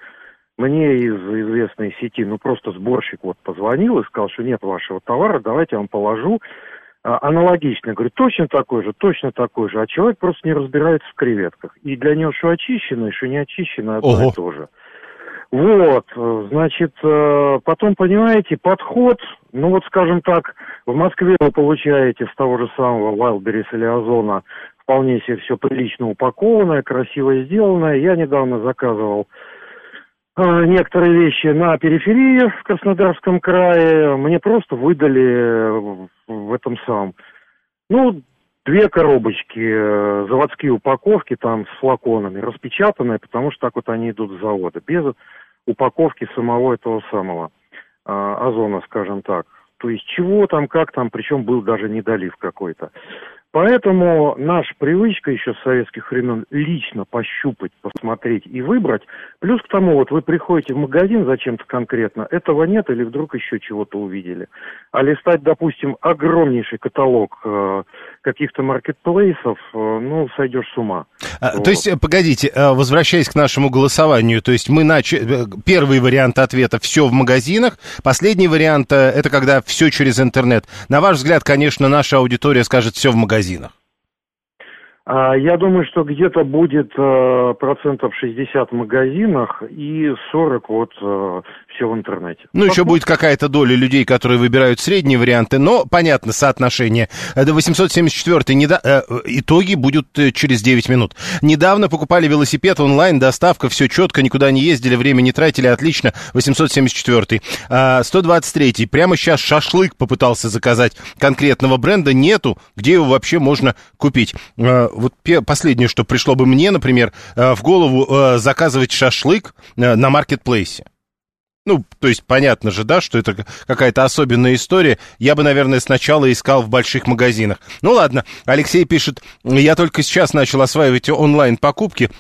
Мне из известной сети, ну, просто сборщик вот позвонил и сказал, что нет вашего товара, давайте я вам положу. А, аналогично. Говорю, точно такой же, точно такой же. А человек просто не разбирается в креветках. И для него что очищено, что не очищено, одно Ого. и то же. Вот, значит, потом, понимаете, подход, ну, вот, скажем так, в Москве вы получаете с того же самого Wildberries или Озона вполне себе все прилично упакованное, красиво сделанное. Я недавно заказывал некоторые вещи на периферии в Краснодарском крае. Мне просто выдали в этом самом, ну, две коробочки, заводские упаковки там с флаконами, распечатанные, потому что так вот они идут с завода, без упаковки самого этого самого а, Озона, скажем так. То есть чего там, как там, причем был даже недолив какой-то. Поэтому наша привычка еще с советских времен лично пощупать, посмотреть и выбрать. Плюс к тому, вот вы приходите в магазин за чем-то конкретно, этого нет или вдруг еще чего-то увидели. А листать, допустим, огромнейший каталог э, каких-то маркетплейсов, э, ну, сойдешь с ума. А, вот. То есть, погодите, возвращаясь к нашему голосованию, то есть мы начали... Первый вариант ответа — все в магазинах, последний вариант — это когда все через интернет. На ваш взгляд, конечно, наша аудитория скажет все в магазинах. Я думаю, что где-то будет процентов шестьдесят в магазинах и сорок вот все в интернете. Ну, еще будет какая-то доля людей, которые выбирают средние варианты, но, понятно, соотношение. До восемьсот семьдесят четвёртый недо... итоги будут через девять минут. Недавно покупали велосипед онлайн, доставка, все четко, никуда не ездили, время не тратили, отлично, восемьсот семьдесят четвёртый. сто двадцать третий. Прямо сейчас шашлык попытался заказать, конкретного бренда нету, где его вообще можно купить. Вот последнее, что пришло бы мне, например, в голову — заказывать шашлык на маркетплейсе. Ну, то есть, понятно же, да, что это какая-то особенная история. Я бы, наверное, сначала искал в больших магазинах. Ну, ладно. Алексей пишет: я только сейчас начал осваивать онлайн-покупки.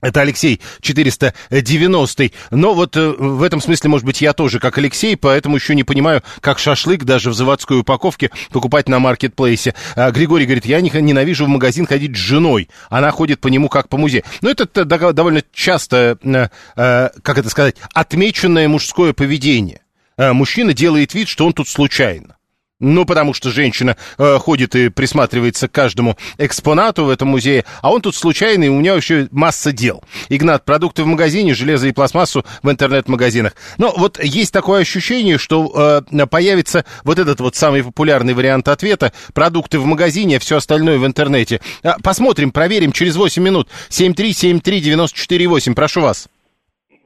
Это Алексей четыреста девяностый. Но вот э, в этом смысле, может быть, я тоже как Алексей, поэтому еще не понимаю, как шашлык даже в заводской упаковке покупать на маркетплейсе. А Григорий говорит, я не, ненавижу в магазин ходить с женой. Она ходит по нему как по музею. Но это т, д, довольно часто, э, э, как это сказать, отмеченное мужское поведение. Э, мужчина делает вид, что он тут случайно. Ну, потому что женщина э, ходит и присматривается к каждому экспонату в этом музее, а он тут случайный, у меня вообще масса дел. Игнат, продукты в магазине, железо и пластмассу в интернет-магазинах. Но вот есть такое ощущение, что э, появится вот этот вот самый популярный вариант ответа. Продукты в магазине, а все остальное в интернете. Посмотрим, проверим через восемь минут. семь три семь три девять четыре восемь, прошу вас.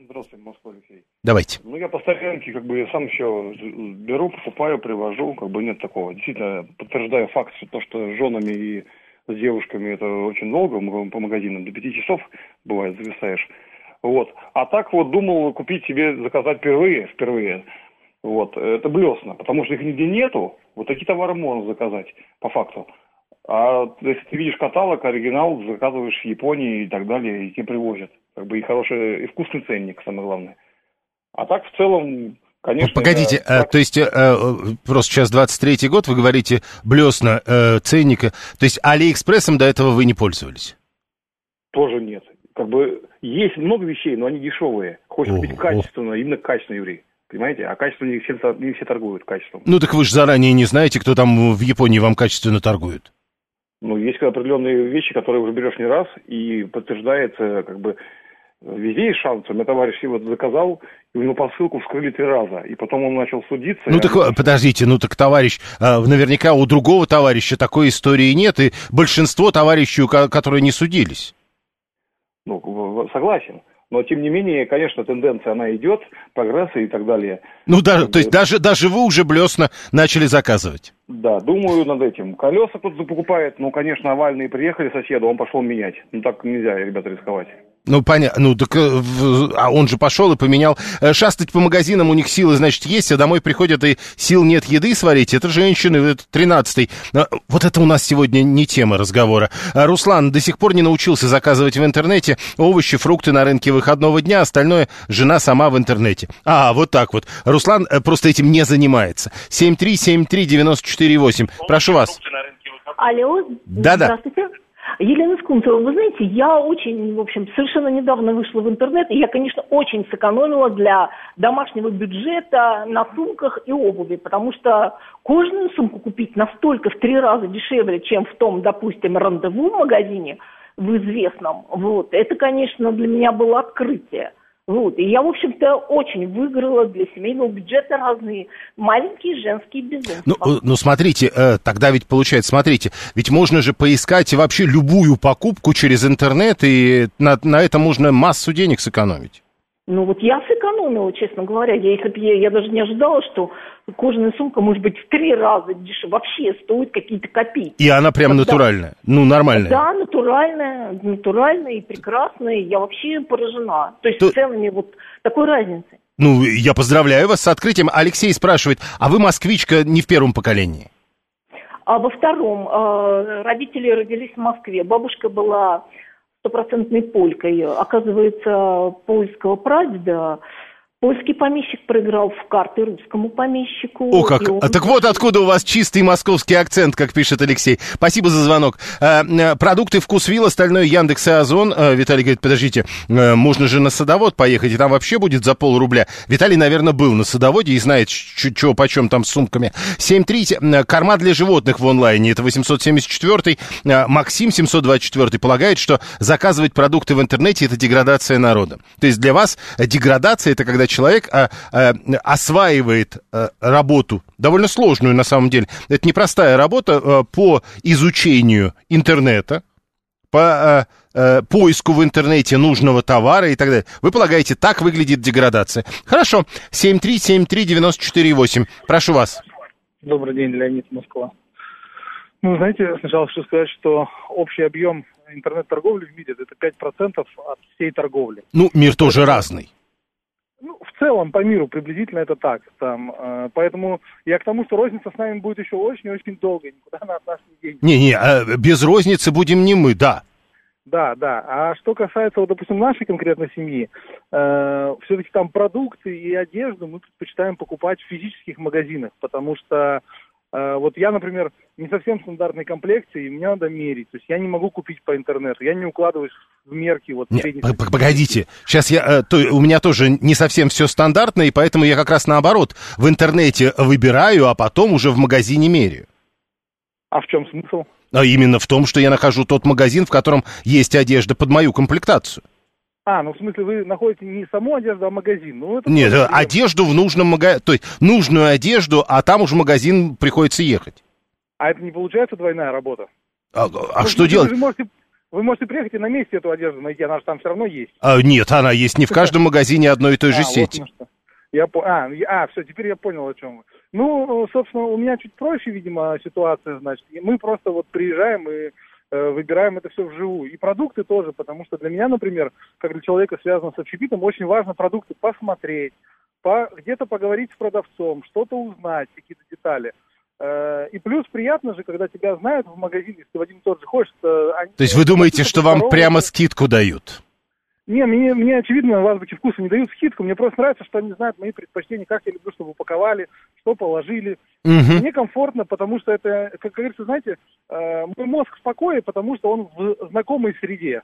Здравствуйте, Москва, Алексей. Давайте. Ну, я по старинке, как бы, я сам еще беру, покупаю, привожу, как бы, нет такого. Действительно, подтверждаю факт, что то, что с женами и с девушками, это очень долго, по магазинам, до пяти часов, бывает, зависаешь. Вот. А так вот думал купить себе, заказать впервые, впервые, вот, это блесна, потому что их нигде нету, вот такие товары можно заказать, по факту. А если ты видишь каталог, оригинал, заказываешь в Японии и так далее, и тебе привозят, как бы, и хороший, и вкусный ценник, самое главное. А так, в целом, конечно... Погодите, это... а, то есть, а, просто сейчас двадцать третий год, вы говорите, блесна а, ценника. То есть, Алиэкспрессом до этого вы не пользовались? Тоже нет. Как бы, есть много вещей, но они дешевые. Хочешь купить качественно, именно качественный еврей. Понимаете? А качественно не все, не все торгуют качеством. Ну, так вы же заранее не знаете, кто там в Японии вам качественно торгует. Ну, есть определенные вещи, которые уже берешь не раз, и подтверждается, как бы... Везде есть шансы. У меня товарищ его заказал, и у него посылку вскрыли три раза. И потом он начал судиться. Ну так, он... подождите, ну так товарищ, наверняка у другого товарища такой истории нет, и большинство товарищей, которые не судились. Ну, согласен. Но, тем не менее, конечно, тенденция, она идет, прогрессы и так далее. Ну, даже, то есть даже, даже вы уже блесна начали заказывать? Да, думаю над этим. Колеса кто-то покупает, ну, конечно, овальные приехали соседу, он пошел менять. Ну, так нельзя, ребята, рисковать. Ну, понятно, ну, так, а он же пошел и поменял. Шастать по магазинам у них силы, значит, есть, а домой приходят, и сил нет еды сварить. Это женщины, это тринадцатый. Вот это у нас сегодня не тема разговора. Руслан до сих пор не научился заказывать в интернете овощи, фрукты на рынке выходного дня, остальное жена сама в интернете. А, вот так вот. Руслан просто этим не занимается. семь три семь три девять четыре восемь. Прошу вас. Алло. Да-да. Здравствуйте. Елена Скунцева, вы знаете, я очень, в общем, совершенно недавно вышла в интернет, и я, конечно, очень сэкономила для домашнего бюджета на сумках и обуви, потому что кожаную сумку купить настолько в три раза дешевле, чем в том, допустим, рандеву в магазине, в известном, вот, это, конечно, для меня было открытие. Вот. И я, в общем-то, очень выиграла для семейного бюджета разные маленькие женские бизнесы. Ну, ну, смотрите, тогда ведь получается, смотрите, ведь можно же поискать вообще любую покупку через интернет, и на, на этом можно массу денег сэкономить. Ну, вот я сэкономила, честно говоря. Я, если я, я даже не ожидала, что кожаная сумка, может быть, в три раза дешевле вообще стоит какие-то копейки. И она прям тогда... натуральная, ну, нормальная. Да, натуральная, натуральная и прекрасная. Я вообще поражена. То есть, То... ценами вот такой разницы. Ну, я поздравляю вас с открытием. Алексей спрашивает, а вы москвичка не в первом поколении? А во втором. Родители родились в Москве. Бабушка была... стопроцентной полькой. Оказывается, польского прадеда польский помещик проиграл в карты русскому помещику. О, как! Он... Так вот откуда у вас чистый московский акцент, как пишет Алексей. Спасибо за звонок. Продукты ВкусВилл, остальное Яндекс и Озон. Виталий говорит, подождите, можно же на садовод поехать, и там вообще будет за полрубля. Виталий, наверное, был на садоводе и знает, что почем там с сумками. семь три корма для животных в онлайне. Это восемьсот семьдесят четвёртый. Максим семьсот двадцать четвёртый полагает, что заказывать продукты в интернете — это деградация народа. То есть для вас деградация — это когда человек а, а, осваивает а, работу, довольно сложную на самом деле. Это непростая работа а, по изучению интернета, по а, а, поиску в интернете нужного товара и так далее. Вы полагаете, так выглядит деградация. Хорошо. семь три семь три девять четыре восемь. Прошу вас. Добрый день, Леонид, Москва. Ну, знаете, сначала хочу сказать, что общий объем интернет-торговли в мире — это пять процентов от всей торговли. Ну, мир тоже разный. Ну, в целом, по миру приблизительно это так. Там, э, поэтому я к тому, что розница с нами будет еще очень-очень долго. Никуда она от нас не денется. Не-не, а без розницы будем не мы, да. Да, да. А что касается, вот, допустим, нашей конкретной семьи, э, все-таки там продукты и одежду мы предпочитаем покупать в физических магазинах, потому что э, вот я, например, не совсем в стандартной комплекции, и мне надо мерить. То есть я не могу купить по интернету, я не укладываюсь в мерки. Вот, нет, средней... Погодите, сейчас я, э, то, у меня тоже не совсем все стандартно, и поэтому я как раз наоборот в интернете выбираю, а потом уже в магазине меряю. А в чем смысл? А именно в том, что я нахожу тот магазин, в котором есть одежда под мою комплектацию. А, ну в смысле вы находите не саму одежду, а магазин. Ну, это нет, одежду в нужном магазине, то есть нужную одежду, а там уже в магазин приходится ехать. А это не получается двойная работа? А, а что делать? Вы можете, вы можете приехать и на месте эту одежду найти, она же там все равно есть. А, нет, она есть не в каждом магазине одной и той же сети. Я по... а, а, все, теперь я понял, о чем вы. Ну, собственно, у меня чуть проще, видимо, ситуация, значит. И мы просто вот приезжаем и э, выбираем это все вживую. И продукты тоже, потому что для меня, например, как для человека, связанного с общепитом, очень важно продукты посмотреть, по... где-то поговорить с продавцом, что-то узнать, какие-то детали. Э, и плюс приятно же, когда тебя знают в магазине, если ты в один и тот же хочешь... То, они... То есть вы думаете, что вам прямо скидку дают? Не, мне, мне очевидно, «Лазбуки вкуса» не дают скидку. Мне просто нравится, что они знают мои предпочтения, как я люблю, чтобы упаковали, что положили. Угу. Мне комфортно, потому что это, как говорится, знаете, э, мой мозг в покое, потому что он в знакомой среде.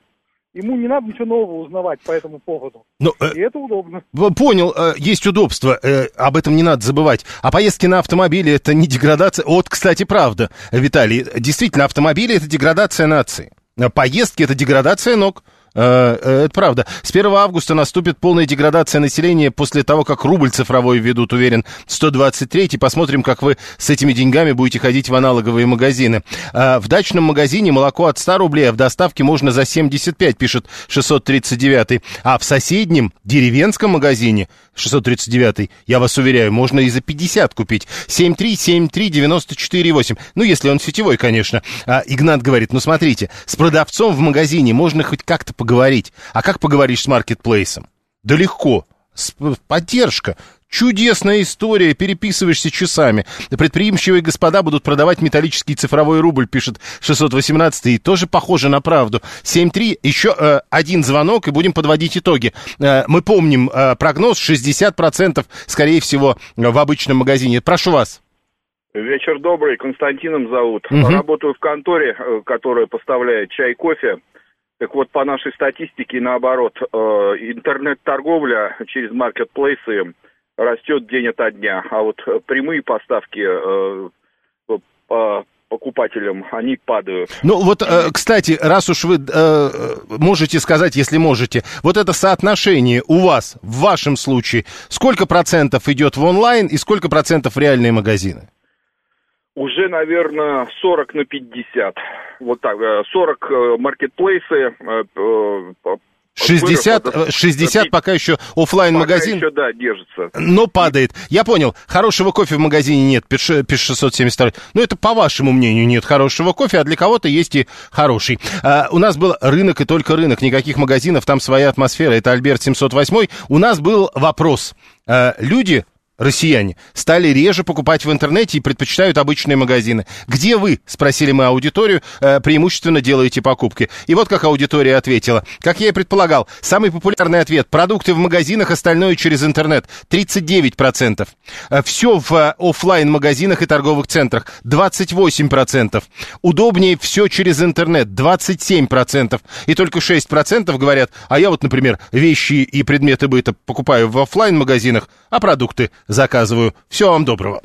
Ему не надо ничего нового узнавать по этому поводу. Но, э, и это удобно. Понял, э, есть удобство, э, об этом не надо забывать. А поездки на автомобиле – это не деградация. Вот, кстати, правда, Виталий, действительно, автомобили – это деградация нации. Поездки – это деградация ног. Это правда. С первого августа наступит полная деградация населения после того, как рубль цифровой введут, уверен, сто двадцать третий. Посмотрим, как вы с этими деньгами будете ходить в аналоговые магазины. В дачном магазине молоко от ста рублей, а в доставке можно за семьдесят пять, пишет шестьсот тридцать девятый. А в соседнем деревенском магазине, шестьсот тридцать девятый, я вас уверяю, можно и за пятьдесят купить. семь три семь три девять четыре восемь. Ну, если он сетевой, конечно. Игнат говорит, ну, смотрите, с продавцом в магазине можно хоть как-то поговорить. А как поговоришь с маркетплейсом? Да легко. Поддержка. Чудесная история. Переписываешься часами. Предприимчивые господа будут продавать металлический цифровой рубль, пишет шестьсот восемнадцатый. И тоже похоже на правду. семь три. Еще э, один звонок и будем подводить итоги. Э, мы помним э, прогноз. шестьдесят процентов скорее всего в обычном магазине. Прошу вас. Вечер добрый. Константином зовут. Угу. Работаю в конторе, которая поставляет чай, кофе. Так вот, по нашей статистике, наоборот, интернет-торговля через маркетплейсы растет день ото дня. А вот прямые поставки по покупателям, они падают. Ну вот, кстати, раз уж вы можете сказать, если можете, вот это соотношение у вас, в вашем случае, сколько процентов идет в онлайн и сколько процентов в реальные магазины? Уже, наверное, сорок на пятьдесят. Вот так, сорок маркетплейсы. шестьдесят, шестьдесят пока еще офлайн-магазин. Пока еще, да, держится. Но падает. Я понял, хорошего кофе в магазине нет, пишет шестьсот семьдесят два. Ну, это по вашему мнению нет хорошего кофе, а для кого-то есть и хороший. А, у нас был рынок и только рынок, никаких магазинов, там своя атмосфера. Это Альберт семьсот восемь. У нас был вопрос. А, люди... Россияне стали реже покупать в интернете и предпочитают обычные магазины. Где вы, спросили мы аудиторию, преимущественно делаете покупки? И вот как аудитория ответила. Как я и предполагал, самый популярный ответ – продукты в магазинах, остальное через интернет. тридцать девять процентов. Все в офлайн-магазинах и торговых центрах. двадцать восемь процентов. Удобнее все через интернет. двадцать семь процентов. И только шесть процентов говорят, а я вот, например, вещи и предметы быта покупаю в офлайн-магазинах, а продукты – заказываю. Всего вам доброго.